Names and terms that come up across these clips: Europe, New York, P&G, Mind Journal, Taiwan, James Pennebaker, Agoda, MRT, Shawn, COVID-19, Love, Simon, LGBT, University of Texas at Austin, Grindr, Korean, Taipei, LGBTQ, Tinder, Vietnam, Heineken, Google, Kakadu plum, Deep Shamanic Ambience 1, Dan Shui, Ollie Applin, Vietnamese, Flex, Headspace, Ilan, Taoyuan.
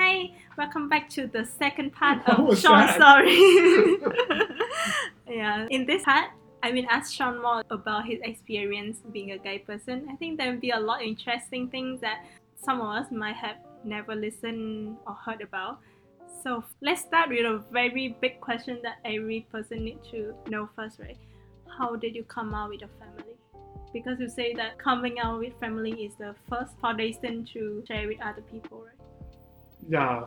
Hi, welcome back to the second part of Shawn's story. Yeah, in this part, I will ask Shawn more about his experience being a gay person. I think there will be a lot of interesting things that some of us might have never listened or heard about. So let's start with a very big question that every person needs to know first, right? How did you come out with your family? Because you say that coming out with family is the first foundation to share with other people, right? Yeah.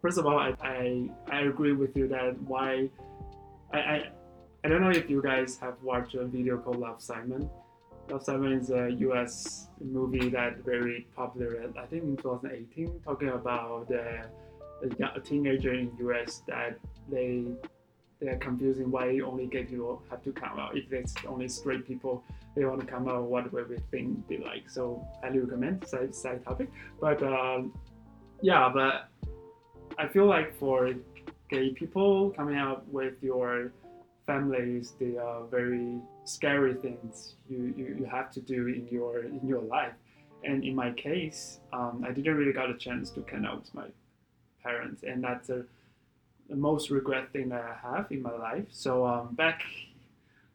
First of all, I agree with you that why... I don't know if you guys have watched a video called Love, Simon. Love, Simon is a US movie that's very popular, I think in 2018, talking about a teenager in US that they are confusing why only gay people have to come out. If it's only straight people, they want to come out, what we think they like. So I recommend side topic. But yeah, but I feel like for gay people, coming out with your families, they are very scary things you have to do in your life. And in my case, I didn't really got a chance to connect with my parents, and that's the most regret thing that I have in my life. So back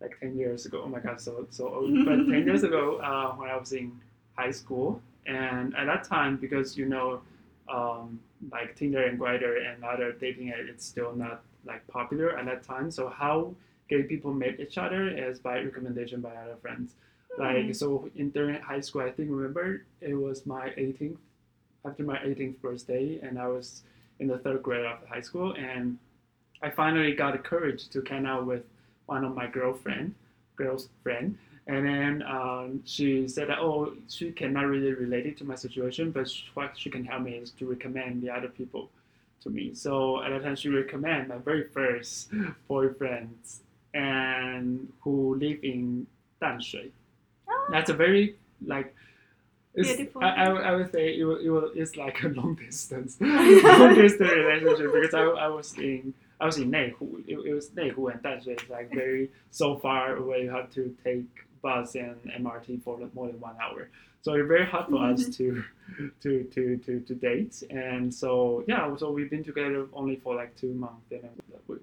like 10 years ago, oh my god, so old. But 10 years ago, when I was in high school, and at that time, because like Tinder and Grindr and other dating, it's still not like popular at that time. So how gay people met each other is by recommendation by other friends. Like, so during high school, I think, remember, it was my 18th, after my 18th birthday, and I was in the third grade of high school, and I finally got the courage to hang out with one of my girl's friend, and then she said that, oh, she cannot really relate it to my situation, but what she can help me is to recommend the other people to me. So at that time, she recommended my very first boyfriends, and who live in Dan Shui. Oh. That's a very like. I would say it's like a long distance relationship, because I was in Nei Hu. It was Nei Hu and Taipei is like very so far away. You have to take bus and MRT for more than 1 hour. So it's very hard for us to date. And so yeah, so we've been together only for like 2 months, and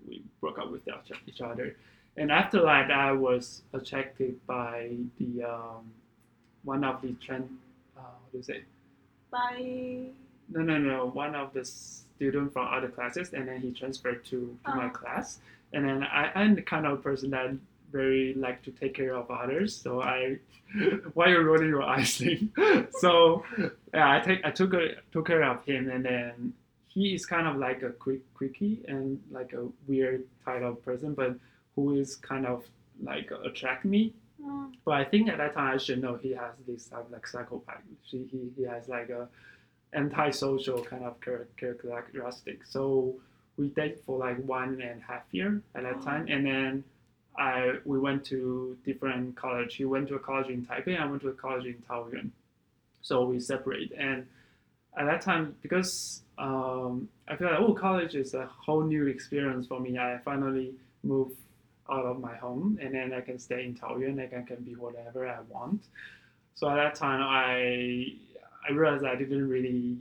we broke up with each other. And after that, I was attracted by the one of the trend. What do you say? Bye. No. One of the students from other classes, and then he transferred to my class. And then I'm the kind of person that very like to take care of others. So why you're rolling your eyes? So yeah, I took care of him, and then he is kind of like a quickie and like a weird type of person, but who is kind of like attract me. But I think at that time I should know he has this type of like psychopath. He has like a antisocial kind of characteristic. So we dated for like 1.5 years at that time, and then we went to different college. He went to a college in Taipei, I went to a college in Taoyuan. So we separate, and at that time, because I feel like college is a whole new experience for me. I finally moved out of my home, and then I can stay in Taoyuan, like I can be whatever I want. So at that time, I realized I didn't really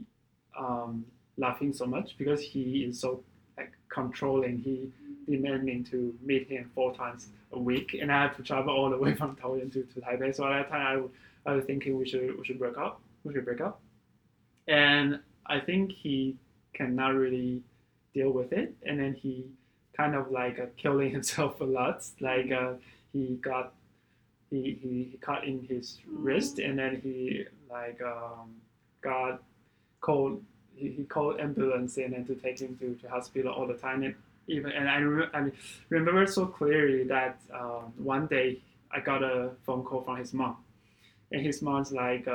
love him so much, because he is so like controlling. He demanding to meet him 4 times a week, and I had to travel all the way from Taoyuan to Taipei. So at that time, I was thinking we should break up. And I think he cannot really deal with it, and then he kind of like killing himself a lot. Like he cut in his wrist, and then he like got called. He called ambulance, and then to take him to hospital all the time. And I remember so clearly that one day I got a phone call from his mom, and his mom's like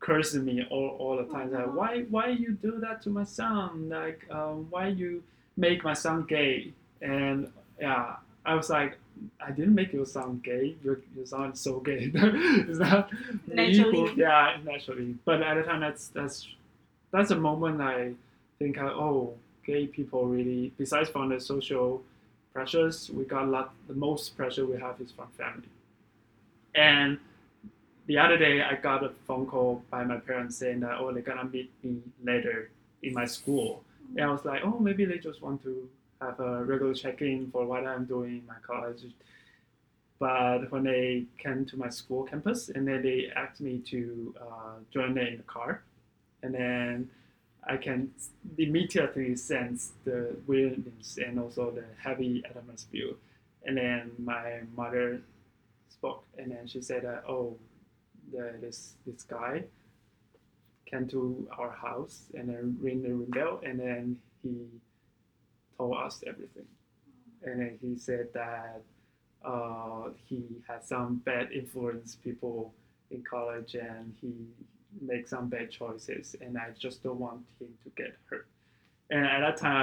cursing me all the time. Like, why you do that to my son? Like why you make my son gay? And yeah, I was like, I didn't make your son gay. Your son is so gay. Is that naturally? Yeah, naturally. But at the time, that's a moment I think, gay people really, besides from the social pressures, we got the most pressure we have is from family. And The other day, I got a phone call by my parents saying, oh, they're gonna meet me later in my school. And I was like, oh, maybe they just want to have a regular check-in for what I'm doing in my college. But when they came to my school campus, and then they asked me to join them in the car, and then I can immediately sense the weirdness and also the heavy atmosphere. And then my mother spoke, and then she said, oh, this guy came to our house and then ring the ring bell, and then he told us everything. And then he said that he had some bad influence people in college, and he make some bad choices, and I just don't want him to get hurt. And at that time,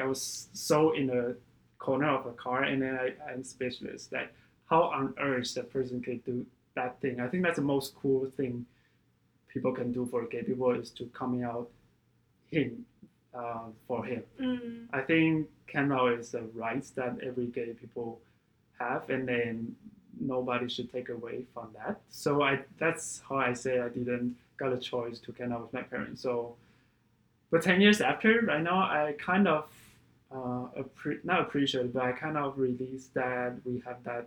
I was so in a corner of a car, and then I'm speechless. Like, how on earth that person could do that thing? I think that's the most cool thing people can do for gay people is to coming out him for him. Mm. I think coming out is a right that every gay people have, and then nobody should take away from that. So that's how I say I didn't got a choice to come out with my parents. So, but 10 years after, right now, I kind of, not appreciate, but I kind of release that we have that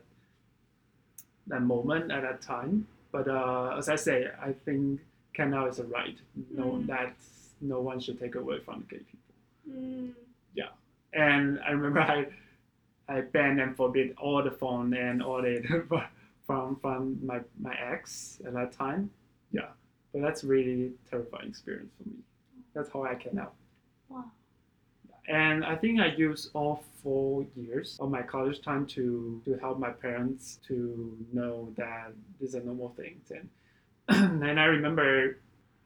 moment at that time. But as I say, I think coming out is a right. That no one should take away from gay people. Mm. Yeah. And I remember I banned and forbid all the phone and all the from my ex at that time. Yeah. But that's really terrifying experience for me. That's how I came out. Wow. And I think I used all 4 years of my college time to help my parents to know that these are normal things. And I remember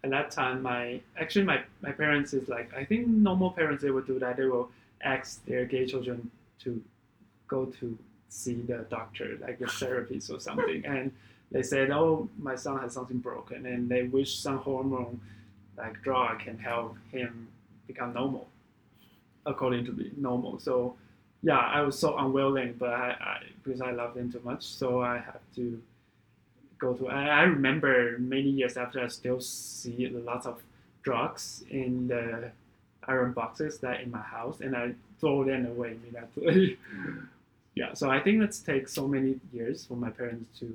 at that time, my parents is like, I think normal parents, they would do that. They will ask their gay children to go to see the doctor, like a therapist or something. And they said, oh, my son has something broken. And they wish some hormone, like drug, can help him become normal, according to me, normal. So yeah, I was so unwilling, but because I loved him too much, so I have to go to, I remember many years after, I still see lots of drugs in the iron boxes that in my house, and I throw them away immediately. Yeah, so I think that's take so many years for my parents to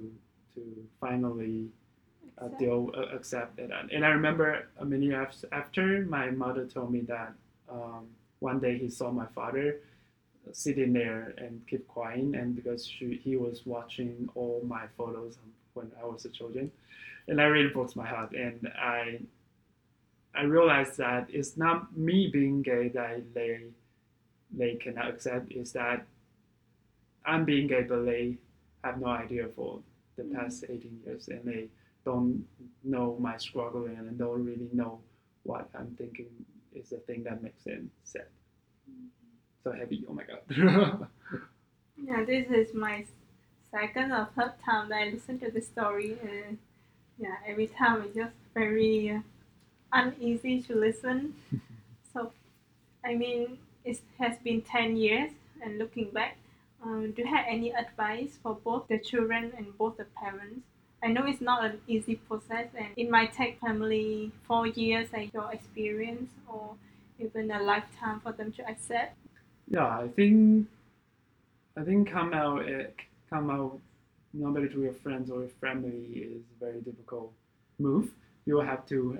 finally accept it. And I remember many years after, my mother told me that one day he saw my father sitting there and keep crying, and because he was watching all my photos when I was a child, and that really broke my heart. And I realized that it's not me being gay that they cannot accept, is that I'm being gay, but they have no idea for the past 18 years, and they don't know my struggle, and they don't really know what I'm thinking is the thing that makes them sad. Mm-hmm. So heavy, oh my god. Yeah, this is my second or third time that I listen to the story, and yeah, every time it's just very uneasy to listen. So, I mean, it has been 10 years, and looking back, do you have any advice for both the children and both the parents? I know it's not an easy process, and it might take family 4 years like your experience or even a lifetime for them to accept. Yeah, I think come out nobody to your friends or your family is a very difficult move. You have to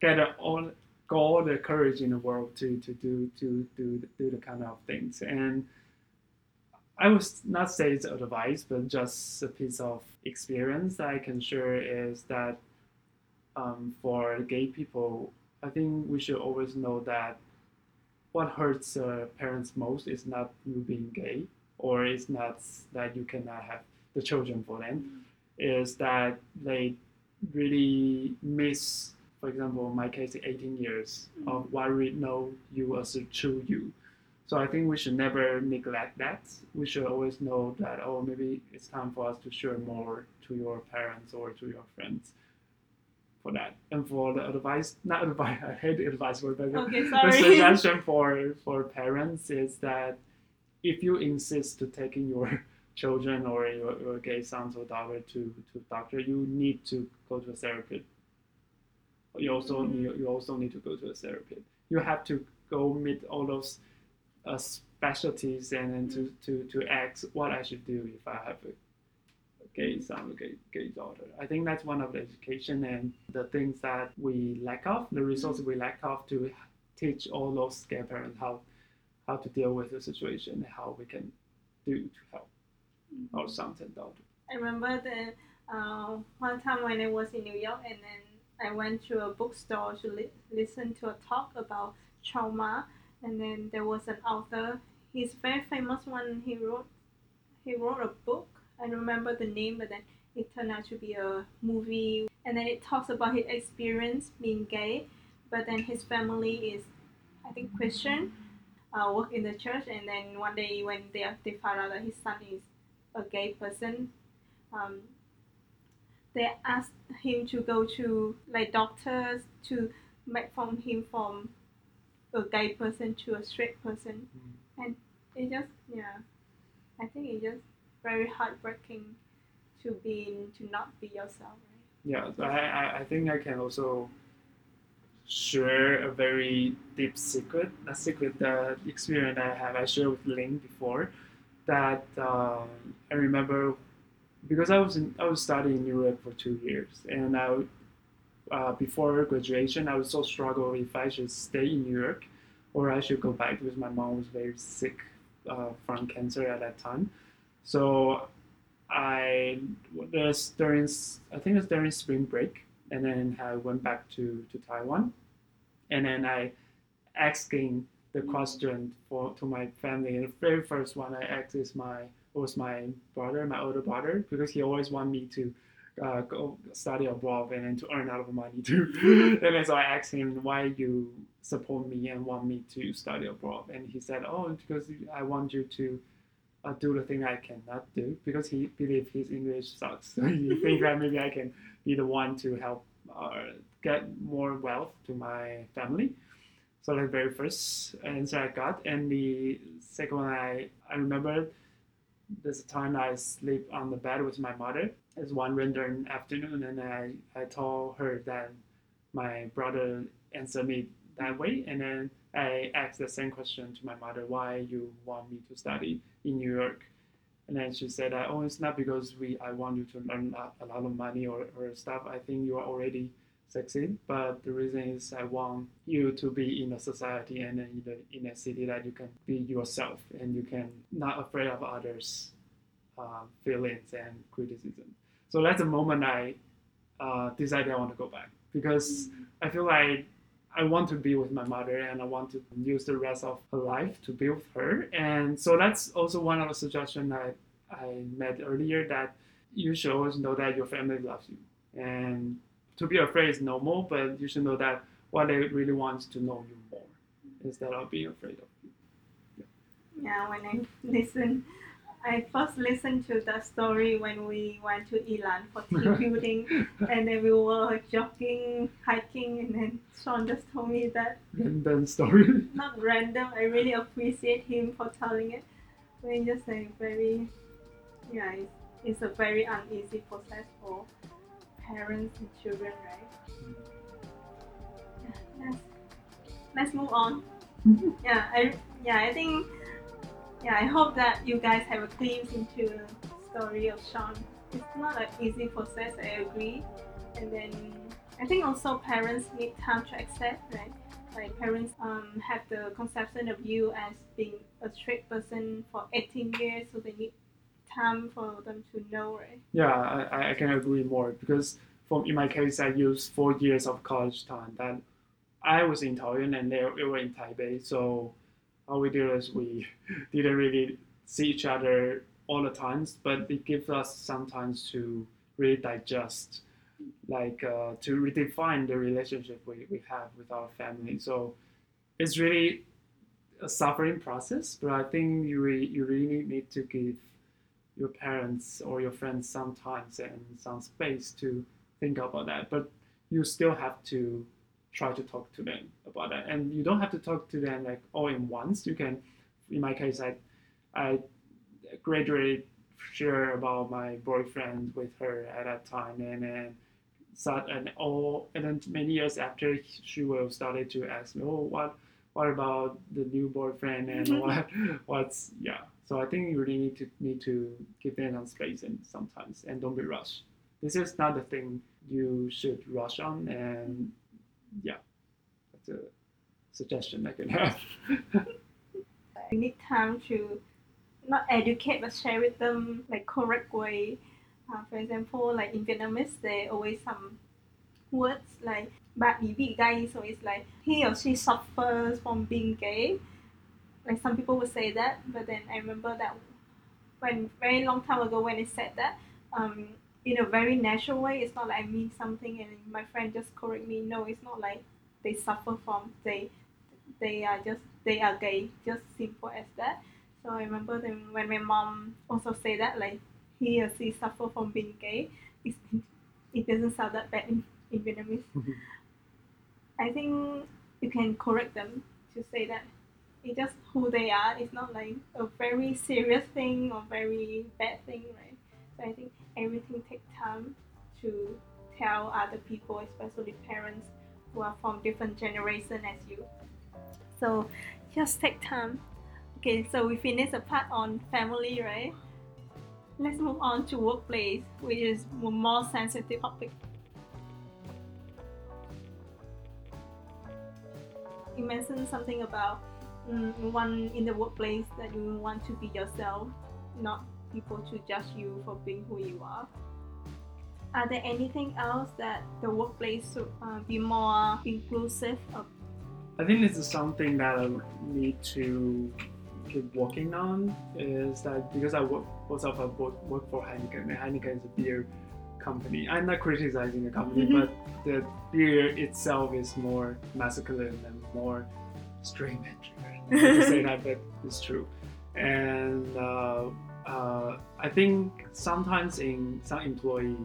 get all the courage in the world to do the kind of things. And I would not say it's advice, but just a piece of experience that I can share is that for gay people, I think we should always know that what hurts parents most is not you being gay, or it's not that you cannot have the children for them, is that they really miss, for example, in my case, 18 years of what we know you as a true you. So I think we should never neglect that. We should always know that, oh, maybe it's time for us to share more to your parents or to your friends for that. And for the advice, not advice, I hate the advice word, but okay, sorry. The suggestion for parents is that if you insist to taking your children or your gay son or daughter to a doctor, you need to go to a therapist. You also need to go to a therapist. You have to go meet all those specialties and to ask what I should do if I have a gay son or gay daughter. I think that's one of the education and the things that we lack of, the resources we lack of to teach all those gay parents how to deal with the situation and how we can do to help our sons and daughters. I remember the one time when I was in New York, and then I went to a bookstore to listen to a talk about trauma, and then there was an author. He's very famous one. He wrote a book. I remember the name, but then it turned out to be a movie. And then it talks about his experience being gay, but then his family is, I think, Christian. Work in the church, and then one day when they found out that his son is a gay person, they asked him to go to like doctors to make from him from a gay person to a straight person, and it just I think it's just very heartbreaking to not be yourself. Right? Yeah, so I think I can also share a very deep secret, the experience I shared with Ling before, that I remember because I was studying in Europe for 2 years, and I before graduation I was so struggle if I should stay in New York or I should go back, because my mom was very sick from cancer at that time. So I think it was during spring break, and then I went back to Taiwan, and then I asking the question to my family. And the very first one I asked was my brother, my older brother, because he always wanted me to go study abroad and then to earn out of money too. And then so I asked him, why you support me and want me to study abroad? And he said, oh, because I want you to do the thing I cannot do, because he believes his English sucks. So he thinks that maybe I can be the one to help get more wealth to my family. So the very first answer I got, and the second one I remember this time I sleep on the bed with my mother. It's one random afternoon, and I told her that my brother answered me that way, and then I asked the same question to my mother, why you want me to study in New York? And then she said, oh, it's not because I want you to earn a lot of money or stuff. I think you are already succeed, but the reason is I want you to be in a society and in a city that you can be yourself and you can not afraid of others' feelings and criticism. So that's the moment I decided I want to go back, because I feel like I want to be with my mother and I want to use the rest of her life to be with her. And so that's also one of the suggestions I made earlier, that you should always know that your family loves you. And to be afraid is normal, but you should know that what they really want is to know you more instead of being afraid of you. Yeah, when I first listened to that story when we went to Ilan for team building, and then we were jogging, hiking, and then Shawn just told me that random story. Not random. I really appreciate him for telling it. But it's just a very, it's a very uneasy process for parents and children, right? Yeah, let's move on. I hope that you guys have a glimpse into the story of Shawn. It's not an easy process, I agree. And then I think also parents need time to accept, right? Like parents have the conception of you as being a straight person for 18 years, so they need time for them to know, right? Yeah, I can agree more, because in my case, I used 4 years of college time. That I was in Taoyuan and they were in Taipei, so how we do is we didn't really see each other all the times, but it gives us some time to really digest, like to redefine the relationship we have with our family. So it's really a suffering process, but I think you really need to give your parents or your friends some time and some space to think about that. But you still have to try to talk to them about that, and you don't have to talk to them like all in once. You can, in my case, I graduated share about my boyfriend with her at that time, and then many years after, she will started to ask me, oh, what about the new boyfriend and what's yeah. So I think you really need to give them some space and sometimes, and don't be rushed. This is not the thing you should rush on, and yeah, that's a suggestion I can have. You need time to not educate but share with them like correct way. For example, like in Vietnamese, there always some words like "bạn bị gay," so it's like he or she suffers from being gay. Like some people would say that, but then I remember that when very long time ago when I said that, in a very natural way, it's not like I mean something and my friend just correct me. No, it's not like they suffer from they are gay, just simple as that. So I remember then when my mom also say that like he or she suffer from being gay, it doesn't sound that bad in Vietnamese. I think you can correct them to say that it's just who they are. It's not like a very serious thing or very bad thing, right? So I think everything takes time to tell other people, especially parents who are from different generation as you. So just take time. Okay, so we finished the part on family, right? Let's move on to workplace, which is a more sensitive topic. You mentioned something about one in the workplace that you want to be yourself, not people to judge you for being who you are. Are there anything else that the workplace should be more inclusive of? I think this is something that I need to keep working on, is that because I work for Heineken, and Heineken is a beer company. I'm not criticizing the company, but the beer itself is more masculine and more straight man. To say that, but it's true. And I think sometimes in some employee,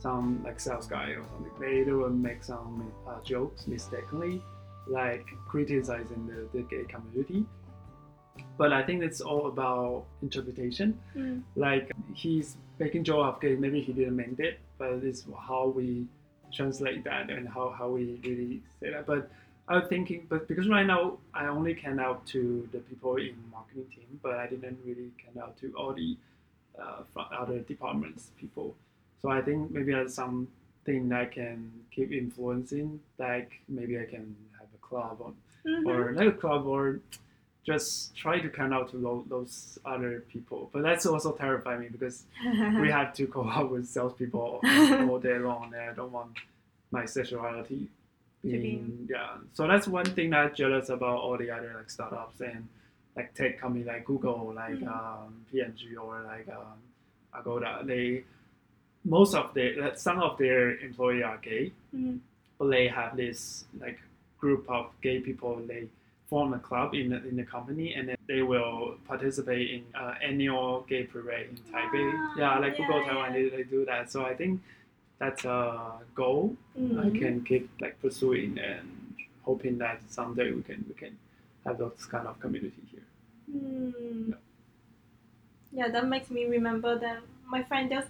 some like sales guy or something, they will make some jokes mistakenly, like criticizing the gay community. But I think it's all about interpretation. Like he's making joke of gay, maybe he didn't mean it, but it's how we translate that and how we really say that. But I was thinking, but because right now I only came out to the people in marketing team, but I didn't really come out to all the other departments people. So I think maybe there's something I can keep influencing, like maybe I can have a club or like a club, or just try to come out to those other people. But that's also terrifying me because we have to go out with salespeople all day long, and I don't want my sexuality being. Yeah. So that's one thing that I'm jealous about all the other like startups and like tech company like Google, like P&G or like Agoda. Some of their employees are gay, but they have this like group of gay people. They form a club in the company, and then they will participate in annual gay parade in Taipei. Google Taiwan, they do that. So I think that's a goal I can keep like pursuing and hoping that someday we can have those kind of community here. Yeah, that makes me remember that my friend just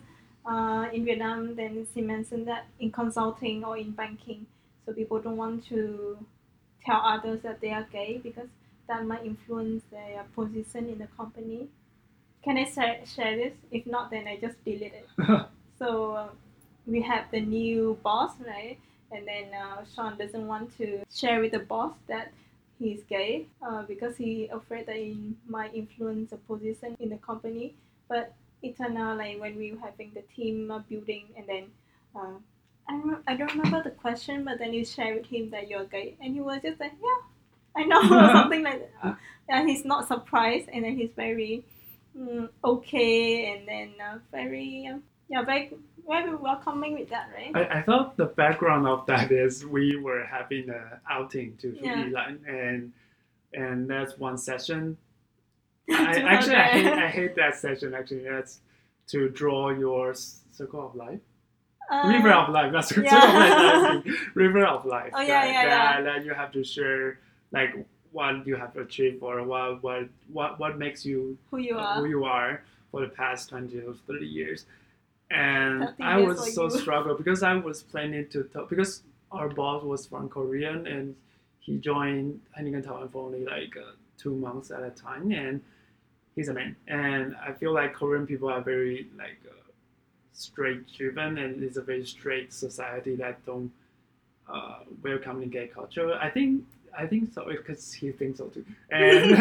in Vietnam, then she mentioned that in consulting or in banking, so people don't want to tell others that they are gay because that might influence their position in the company. Can I share this? If not, then I just delete it. So we have the new boss, right? And then Shawn doesn't want to share with the boss that he's gay because he's afraid that it might influence the position in the company. But it turned out like when we were having the team building, and then I don't remember the question, but then you shared with him that you're gay, and he was just like, yeah, I know, or something like that. And he's not surprised, and then he's very okay, and then very welcoming with that, right? I thought the background of that is we were having an outing to Ilan, and that's one session. I hate that session, actually. That's to draw your circle of life. River of life, that's the term. River of life. Oh, yeah. That you have to share, like what you have achieved, or what makes you who you are. for the past 20 or 30 years. And I was so struggled because I was planning to talk, because our boss was from Korean and he joined Heineken Taiwan for only like 2 months at a time, and he's a man. And I feel like Korean people are very like straight driven, and it's a very straight society that don't welcome the gay culture. I think so, because he thinks so too. And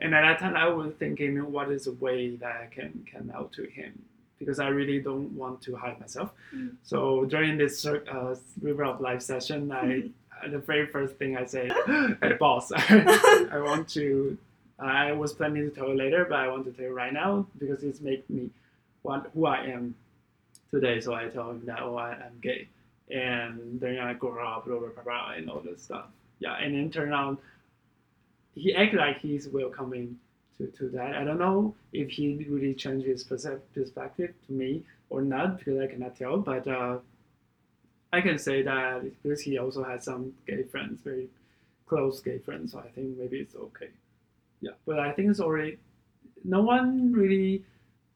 and at that time I was thinking, what is a way that I can come out to him? Because I really don't want to hide myself. Mm. So during this River of Life session, the very first thing I said, hey boss, I was planning to tell you later, but I want to tell you right now because it's made me who I am today. So I tell him that, I'm gay. And then I grew up and all this stuff. Yeah, and then turn out, he acted like he's welcoming to that. I don't know if he really changed his perspective to me or not, because I cannot tell, but I can say that because he also has some gay friends, very close gay friends, so I think maybe it's okay. Yeah, but I think it's already, no one really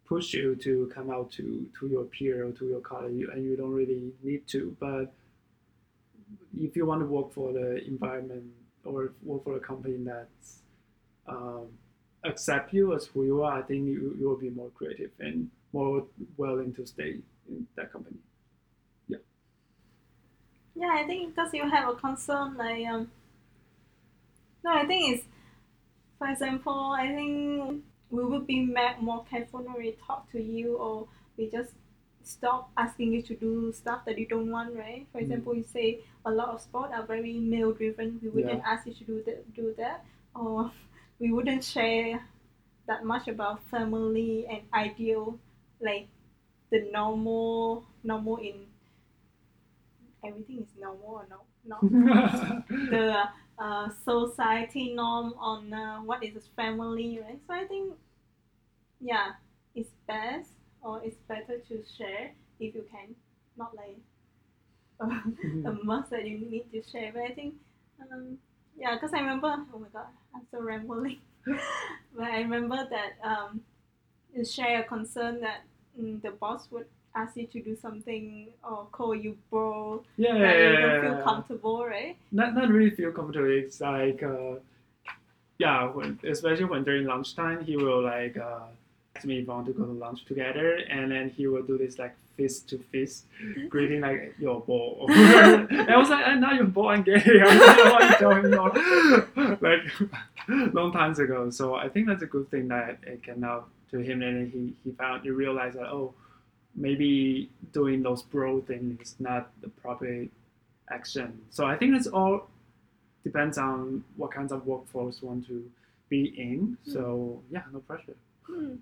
push you to come out to your peer or to your colleague, and you don't really need to, but if you want to work for the environment or work for a company that's accept you as who you are, I think you will be more creative and more willing to stay in that company. Yeah. Yeah, I think because you have a concern, I think it's, for example, I think we would be more careful when we talk to you, or we just stop asking you to do stuff that you don't want, right? For example, you say a lot of sports are very male-driven. We wouldn't ask you to do that, or we wouldn't share that much about family and ideal, like the normal in everything is normal or not. The society norm on what is family, right? So I think, yeah, it's best or it's better to share if you can, not like a must that you need to share. But I think, yeah, because I remember, oh my god, I'm so rambling. But I remember that you share a concern that the boss would ask you to do something or call you bro. Yeah, that you don't feel comfortable, right? Not really feel comfortable. It's like, especially when during lunchtime, he will like ask me if I want to go to lunch together, and then he will do this like fist to fist greeting, like your ball. I was like, I'm not your ball, I'm gay. I don't know what you're talking about. Like long times ago. So I think that's a good thing that it came out to him, and he realized that maybe doing those bro things is not the proper action. So I think it's all depends on what kinds of workforce you want to be in. So yeah, no pressure. Hmm.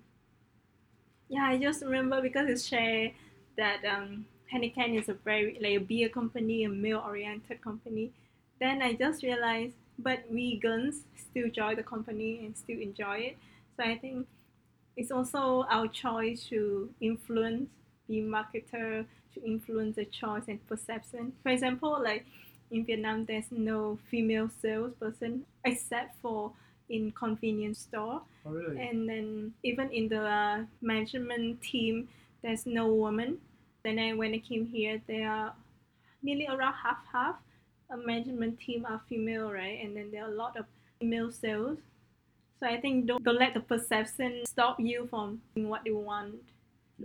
Yeah, I just remember because it's shared that Heineken is a very like a beer company, a male-oriented company. Then I just realized, but vegans still join the company and still enjoy it. So I think it's also our choice to influence the marketer, to influence the choice and perception. For example, like in Vietnam, there's no female salesperson except for in convenience store. Oh, really? And then even in the management team, there's no woman. Then when I came here, they are nearly around half. A management team are female, right? And then there are a lot of female sales. So I think don't let the perception stop you from doing what you want.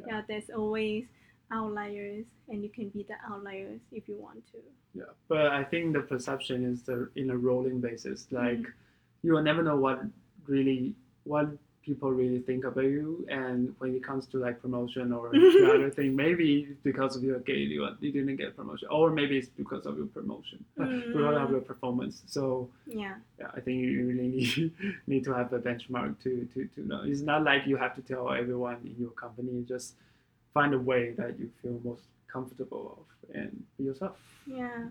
Yeah, there's always outliers, and you can be the outliers if you want to. Yeah, but I think the perception is in a rolling basis, like. Mm-hmm. You will never know what people really think about you, and when it comes to like promotion or the other thing, maybe because of your gay, you didn't get promotion, or maybe it's because of your promotion, because of your performance. So yeah, I think you really need to have a benchmark to know. It's not like you have to tell everyone in your company. You just find a way that you feel most comfortable of and be yourself. Yeah.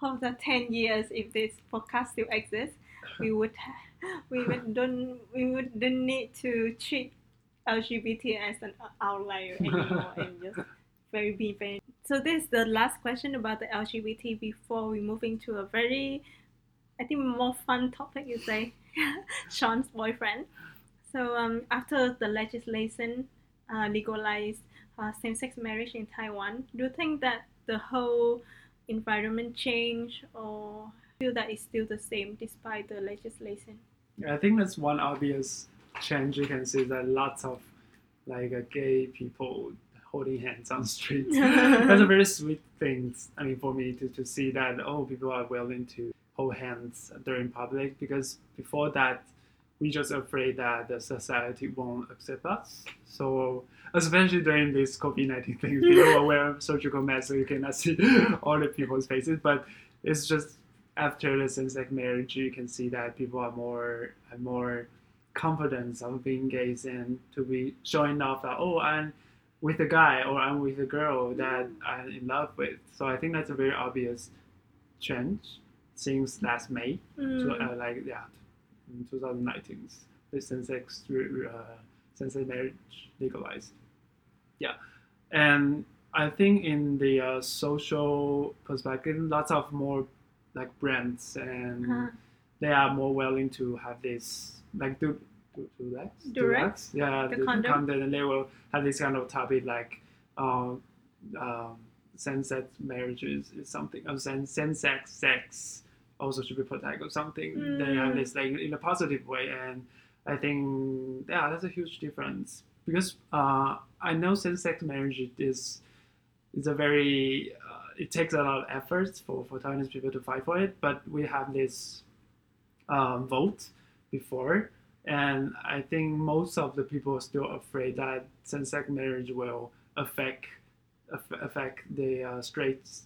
After 10 years, if this podcast still exists, we wouldn't need to treat LGBT as an outlier anymore, and just very. So this is the last question about the LGBT before we move into a very, I think, more fun topic is like Shawn's boyfriend. So after the legislation legalized same-sex marriage in Taiwan, do you think that the whole environment changed, or feel that it's still the same despite the legislation? Yeah, I think that's one obvious change you can see, that lots of like gay people holding hands on the streets. That's a very sweet thing, I mean, for me to see that, oh, people are willing to hold hands during public, because before that, we just afraid that the society won't accept us. So especially during this COVID-19 thing, people wear surgical masks so you cannot see all the people's faces. But it's just after the same-sex marriage, you can see that people are more confident of being gays and to be showing off that, oh, I'm with a guy or I'm with a girl that I'm in love with. So I think that's a very obvious change since last May to like, yeah, in 2019, the same-sex marriage legalized. Yeah, and I think in the social perspective, lots of more like brands, and they are more willing to have this like do that. Yeah, the content, and they will have this kind of topic like same-sex marriages is something, or same-sex sex also should be protected or something. They have this like in a positive way, and I think that's a huge difference, because I know same-sex marriage is a very it takes a lot of efforts for Taiwanese people to fight for it, but we have this vote before, and I think most of the people are still afraid that same-sex marriage will affect the straights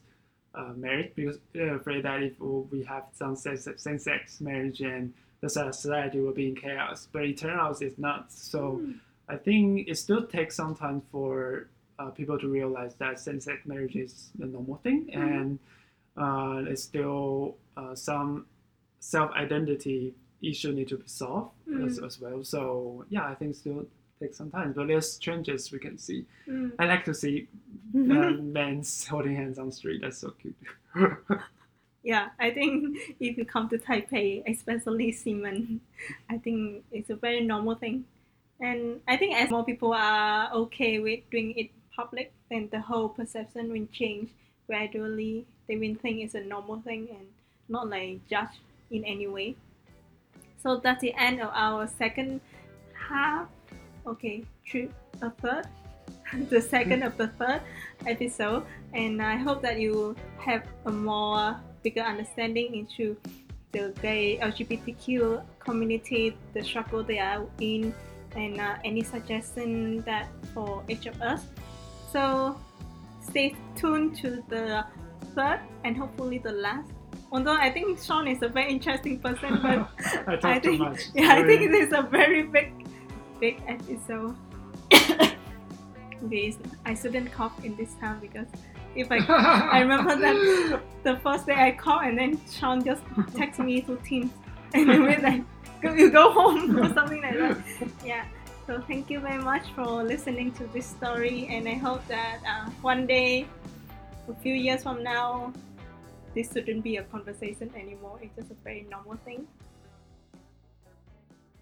marriage, because they're afraid that if we have some same-sex marriage, and the society will be in chaos. But it turns out it's not. So I think it still takes some time for people to realize that same-sex marriage is the normal thing, and there's still some self-identity issue need to be solved as well. So yeah, I think still take some time, but there's changes we can see. I like to see men holding hands on the street. That's so cute. Yeah, I think if you come to Taipei, especially Simon, I think it's a very normal thing. And I think as more people are okay with doing it public, then the whole perception will change gradually. They will think it's a normal thing and not like judged in any way. So that's the end of our second half. Okay, the second of the third episode, and I hope that you have a more bigger understanding into the gay LGBTQ community, the struggle they are in, and any suggestion that for each of us. So stay tuned to the third and hopefully the last. Although I think Shawn is a very interesting person, but I think too much. Yeah, I think it is a very big episode. Okay, I shouldn't cough in this time, because if I remember that the first day I coughed, and then Shawn just texted me through Teams, and then we're like, you go home or something like that. Yeah. So thank you very much for listening to this story, and I hope that one day, a few years from now, this shouldn't be a conversation anymore. It's just a very normal thing.